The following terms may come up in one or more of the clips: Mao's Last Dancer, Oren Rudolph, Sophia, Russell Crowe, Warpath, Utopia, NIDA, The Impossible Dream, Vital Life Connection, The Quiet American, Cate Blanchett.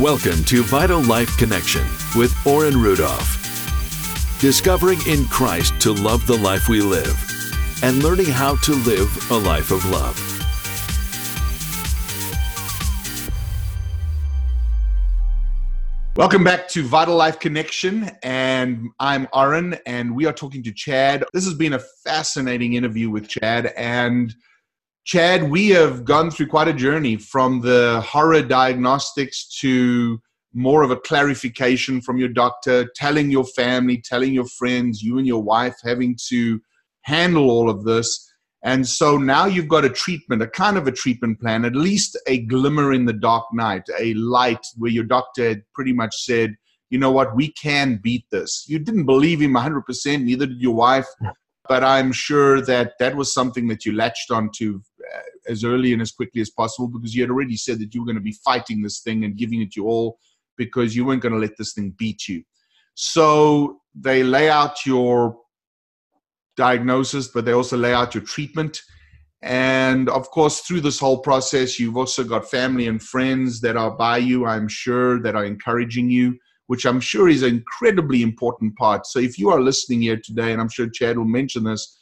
Welcome to Vital Life Connection with Oren Rudolph. Discovering in Christ to love the life we live and learning how to live a life of love. Welcome back to Vital Life Connection, and I'm Oren, and we are talking to Chad. This has been a fascinating interview with Chad, and Chad, we have gone through quite a journey from the horror diagnostics to more of a clarification from your doctor, telling your family, telling your friends, you and your wife having to handle all of this. And so now you've got a treatment, a kind of a treatment plan, at least a glimmer in the dark night, a light where your doctor had pretty much said, you know what, we can beat this. You didn't believe him 100%, neither did your wife. But I'm sure that that was something that you latched onto as early and as quickly as possible, because you had already said that you were going to be fighting this thing and giving it your all because you weren't going to let this thing beat you. So they lay out your diagnosis, but they also lay out your treatment. And of course, through this whole process, you've also got family and friends that are by you, I'm sure, that are encouraging you, which I'm sure is an incredibly important part. So if you are listening here today, and I'm sure Chad will mention this,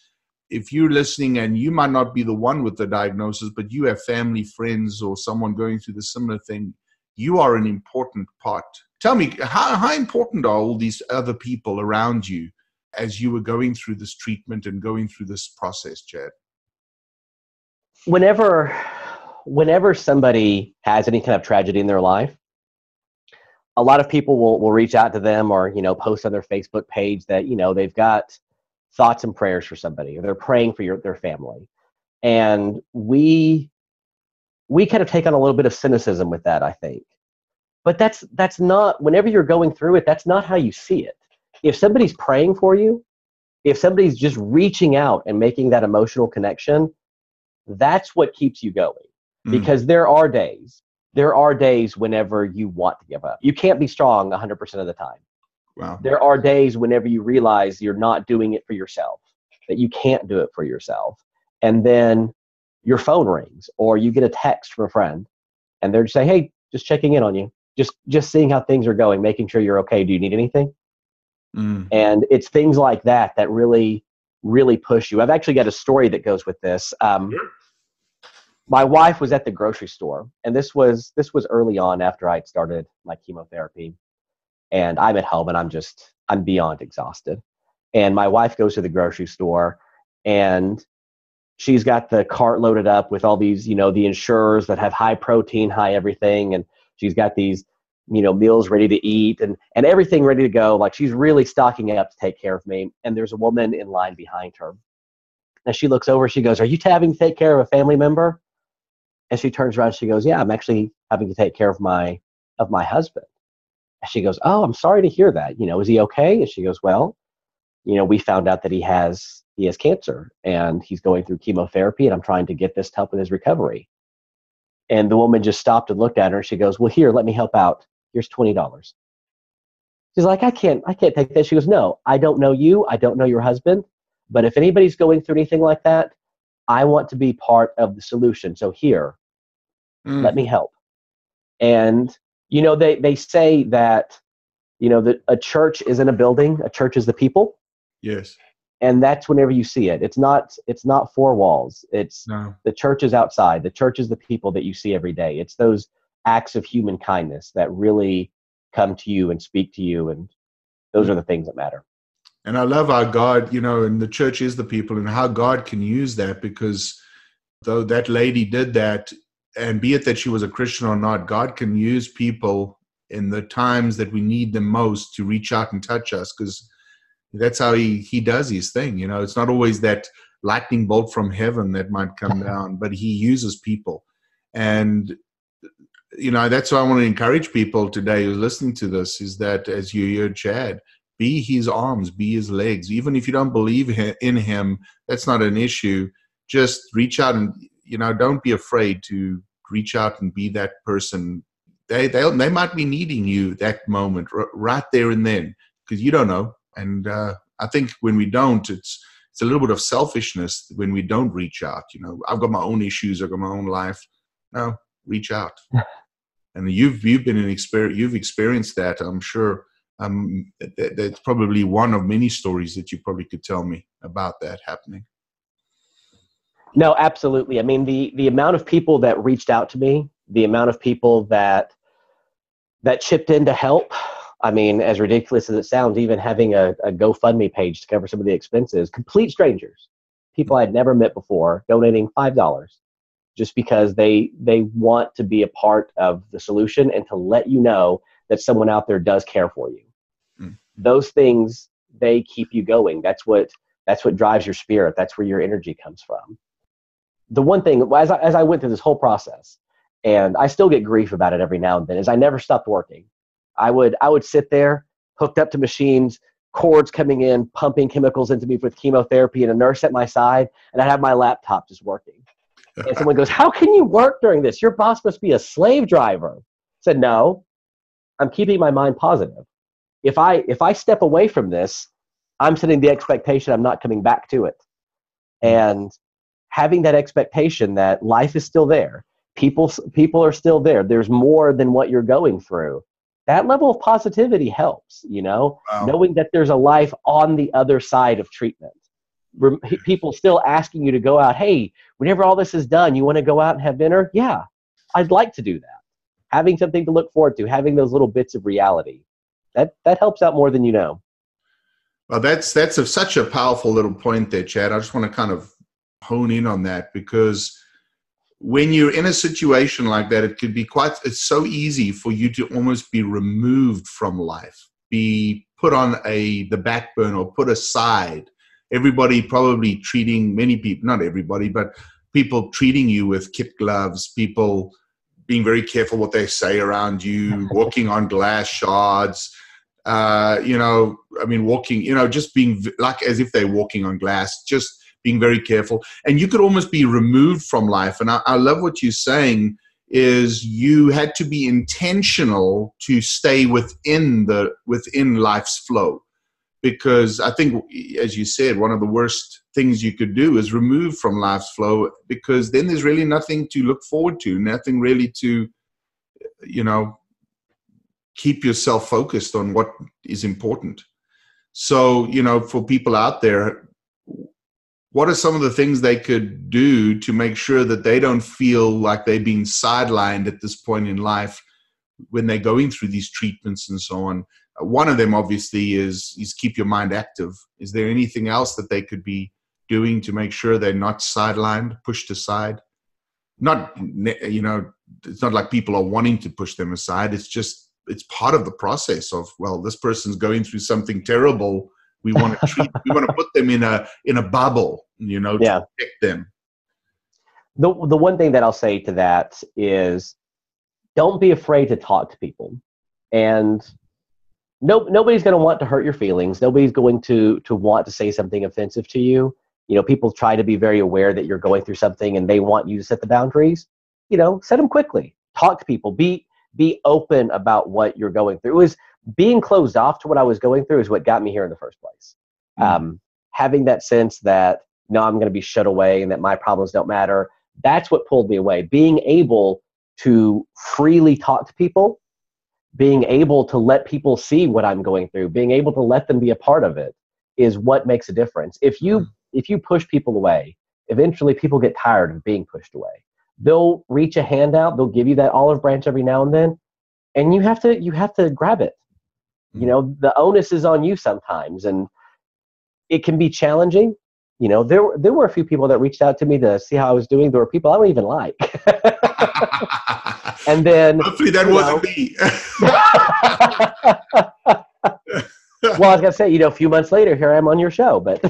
if you're listening and you might not be the one with the diagnosis, but you have family, friends, or someone going through the similar thing, you are an important part. Tell me, how important are all these other people around you as you were going through this treatment and going through this process, Chad? Whenever somebody has any kind of tragedy in their life, a lot of people will reach out to them or, post on their Facebook page that, they've got thoughts and prayers for somebody, or they're praying for their family. And we kind of take on a little bit of cynicism with that, I think. But that's not, whenever you're going through it, that's not how you see it. If somebody's praying for you, if somebody's just reaching out and making that emotional connection, that's what keeps you going. Mm-hmm. Because there are days whenever you want to give up. You can't be strong 100% of the time. Wow. There are days whenever you realize you're not doing it for yourself, that you can't do it for yourself. And then your phone rings or you get a text from a friend and they're just saying, hey, just checking in on you, just seeing how things are going, making sure you're okay. Do you need anything? Mm. And it's things like that that really, really push you. I've actually got a story that goes with this. Sure. My wife was at the grocery store, and this was early on after I'd started my chemotherapy, and I'm at home and I'm beyond exhausted. And my wife goes to the grocery store and she's got the cart loaded up with all these, the insurers that have high protein, high everything. And she's got these, meals ready to eat and everything ready to go. Like she's really stocking up to take care of me. And there's a woman in line behind her. And she looks over, she goes, are you having to take care of a family member? And she turns around, she goes, yeah, I'm actually having to take care of my husband. And she goes, oh, I'm sorry to hear that. Is he okay? And she goes, well, we found out that he has cancer and he's going through chemotherapy and I'm trying to get this to help with his recovery. And the woman just stopped and looked at her and she goes, well, here, let me help out. Here's $20. She's like, I can't take this. She goes, no, I don't know you. I don't know your husband. But if anybody's going through anything like that, I want to be part of the solution. So here, let me help. And, they say that, that a church isn't a building, a church is the people. Yes. And that's whenever you see it. It's not four walls. The church is outside. The church is the people that you see every day. It's those acts of human kindness that really come to you and speak to you. And those are the things that matter. And I love our God, and the church is the people, and how God can use that, because though that lady did that, and be it that she was a Christian or not, God can use people in the times that we need them most to reach out and touch us, because that's how he does his thing. It's not always that lightning bolt from heaven that might come down, but he uses people. And, that's why I want to encourage people today who's listening to this, is that as you hear Chad, be his arms, be his legs. Even if you don't believe in him, that's not an issue. Just reach out and, don't be afraid to reach out and be that person. They might be needing you that moment, right there and then, because you don't know. And I think when we don't, it's a little bit of selfishness when we don't reach out. I've got my own issues. I've got my own life. No, reach out. And you've experienced that, I'm sure. That's probably one of many stories that you probably could tell me about that happening. No, absolutely. I mean, the amount of people that reached out to me, the amount of people that chipped in to help. I mean, as ridiculous as it sounds, even having a GoFundMe page to cover some of the expenses, complete strangers, people I'd never met before, donating $5 just because they want to be a part of the solution and to let you know that someone out there does care for you. Those things, they keep you going. That's what drives your spirit. That's where your energy comes from. The one thing, as I went through this whole process, and I still get grief about it every now and then, is I never stopped working. I would sit there, hooked up to machines, cords coming in, pumping chemicals into me with chemotherapy, and a nurse at my side, and I'd have my laptop just working. And someone goes, "How can you work during this? Your boss must be a slave driver." I said, "No, I'm keeping my mind positive. If I step away from this, I'm setting the expectation I'm not coming back to it." And having that expectation that life is still there, people are still there, there's more than what you're going through. That level of positivity helps, you know. Wow. Knowing that there's a life on the other side of treatment. People still asking you to go out, "Hey, whenever all this is done, you want to go out and have dinner?" Yeah, I'd like to do that. Having something to look forward to, having those little bits of reality, that helps out more than you know. Well, that's such a powerful little point there, Chad. I just want to kind of hone in on that, because when you're in a situation like that, it could be it's so easy for you to almost be removed from life, be put on the back burner or put aside. Everybody probably treating many people, not everybody, but people treating you with kid gloves, people being very careful what they say around you, walking on glass shards, walking, just being like as if they're walking on glass, just being very careful. And you could almost be removed from life. And I love what you're saying is you had to be intentional to stay within life's flow. Because I think, as you said, one of the worst things you could do is remove from life's flow, because then there's really nothing to look forward to, nothing really to, keep yourself focused on what is important. So, for people out there, what are some of the things they could do to make sure that they don't feel like they've been sidelined at this point in life when they're going through these treatments and so on? One of them, obviously, is keep your mind active. Is there anything else that they could be doing to make sure they're not sidelined, pushed aside? Not, it's not like people are wanting to push them aside. It's just, it's part of the process of, well, this person's going through something terrible. We want to put them in a bubble, to protect them. The one thing that I'll say to that is, don't be afraid to talk to people. And nobody's going to want to hurt your feelings. Nobody's going to want to say something offensive to you. People try to be very aware that you're going through something and they want you to set the boundaries. Set them quickly. Talk to people. Be open about what you're going through. It was being closed off to what I was going through is what got me here in the first place. Having that sense that, no, I'm going to be shut away and that my problems don't matter, that's what pulled me away. Being able to freely talk to people, being able to let people see what I'm going through, being able to let them be a part of it is what makes a difference. If you push people away, eventually people get tired of being pushed away. They'll reach a hand out. They'll give you that olive branch every now and then, and you have to grab it. The onus is on you sometimes, and it can be challenging. There were a few people that reached out to me to see how I was doing. There were people I don't even like. And then hopefully that wasn't me. Well, I was gonna say, a few months later, here I am on your show, but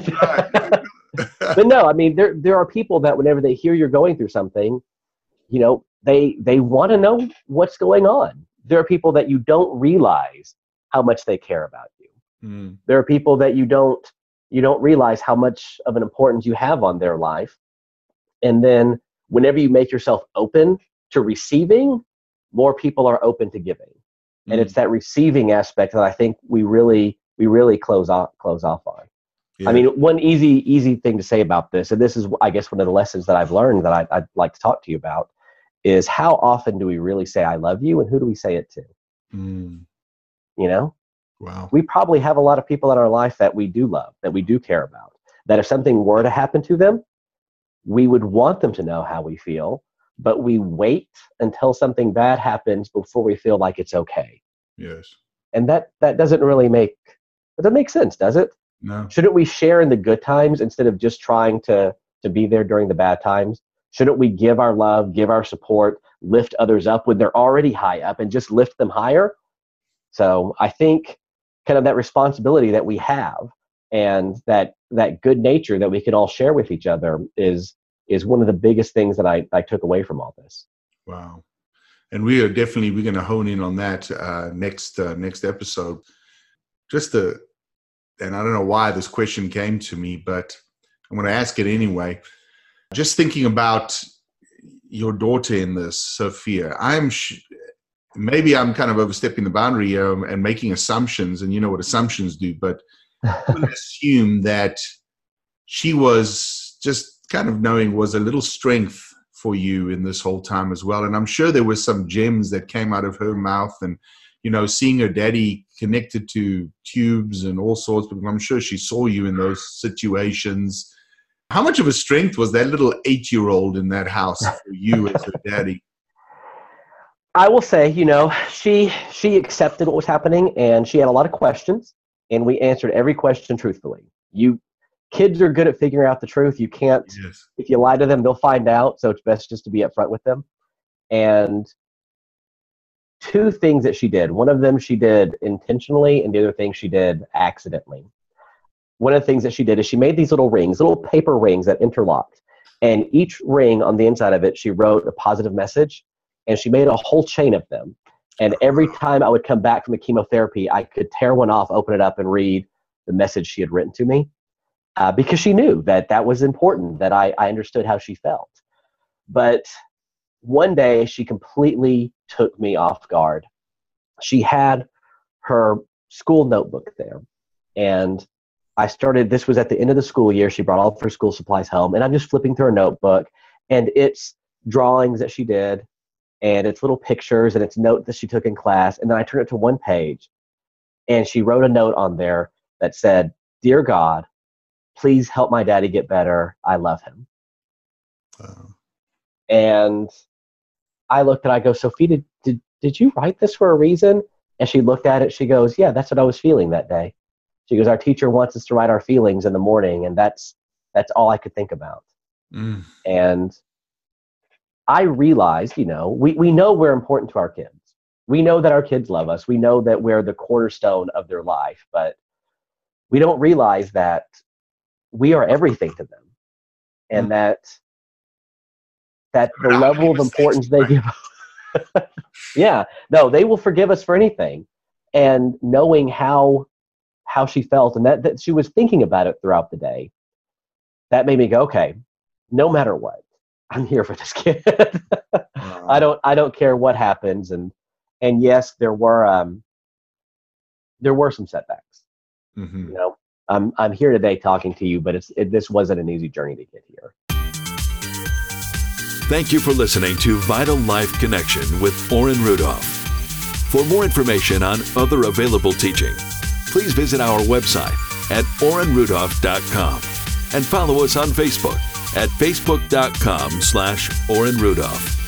but no, I mean, there are people that whenever they hear you're going through something, they want to know what's going on. There are people that you don't realize how much they care about you. There are people that you don't realize how much of an importance you have on their life. And then whenever you make yourself open to receiving, more people are open to giving. And it's that receiving aspect that I think we really close off on. Yeah. I mean, one easy thing to say about this, and this is, I guess, one of the lessons that I've learned that I'd like to talk to you about, is how often do we really say, I love you, and who do we say it to? Mm. You know? Wow. We probably have a lot of people in our life that we do love, that we do care about, that if something were to happen to them, we would want them to know how we feel, but we wait until something bad happens before we feel like it's okay. Yes. And that doesn't really make sense, does it? No. Shouldn't we share in the good times instead of just trying to be there during the bad times? Shouldn't we give our love, give our support, lift others up when they're already high up and just lift them higher? So I think kind of that responsibility that we have and that good nature that we can all share with each other is one of the biggest things that I took away from all this. Wow. And we're going to hone in on that next episode. And I don't know why this question came to me, but I'm going to ask it anyway. Just thinking about your daughter in this, Sophia, maybe I'm kind of overstepping the boundary here and making assumptions, and you know what assumptions do, but I would assume that she was just kind of knowing was a little strength for you in this whole time as well. And I'm sure there were some gems that came out of her mouth, and, you know, seeing her daddy connected to tubes and all sorts, but I'm sure she saw you in those situations. How much of a strength was that little 8-year-old in that house for you as her daddy? I will say, you know, she accepted what was happening, and she had a lot of questions, and we answered every question truthfully. Kids are good at figuring out the truth. You can't, yes. If you lie to them, they'll find out. So it's best just to be upfront with them. And two things that she did. One of them she did intentionally, and the other thing she did accidentally. One of the things that she did is she made these little rings, little paper rings that interlocked. And each ring on the inside of it, she wrote a positive message, and she made a whole chain of them. And every time I would come back from the chemotherapy, I could tear one off, open it up, and read the message she had written to me, because she knew that was important, that I understood how she felt. But one day, she completely took me off guard. She had her school notebook there, and this was at the end of the school year. She brought all of her school supplies home, and I'm just flipping through her notebook, and it's drawings that she did, and it's little pictures, and it's notes that she took in class. And then I turned it to one page, and she wrote a note on there that said, "Dear God, please help my daddy get better. I love him." Wow. And I looked and I go, "Sophie, did you write this for a reason?" And she looked at it. She goes, "Yeah, that's what I was feeling that day." She goes, "Our teacher wants us to write our feelings in the morning, and that's all I could think about." Mm. And I realized, you know, we know we're important to our kids. We know that our kids love us. We know that we're the cornerstone of their life, but we don't realize that we are everything to them, and that the level of importance they give us. Yeah, no, they will forgive us for anything. And knowing how she felt and that she was thinking about it throughout the day, that made me go, okay, no matter what, I'm here for this kid. Wow. I don't care what happens. And yes, there were some setbacks. Mm-hmm. You know, I'm here today talking to you, but this wasn't an easy journey to get here. Thank you for listening to Vital Life Connection with Oren Rudolph. For more information on other available teaching, please visit our website at orenrudolph.com and follow us on Facebook at facebook.com/Oren Rudolph.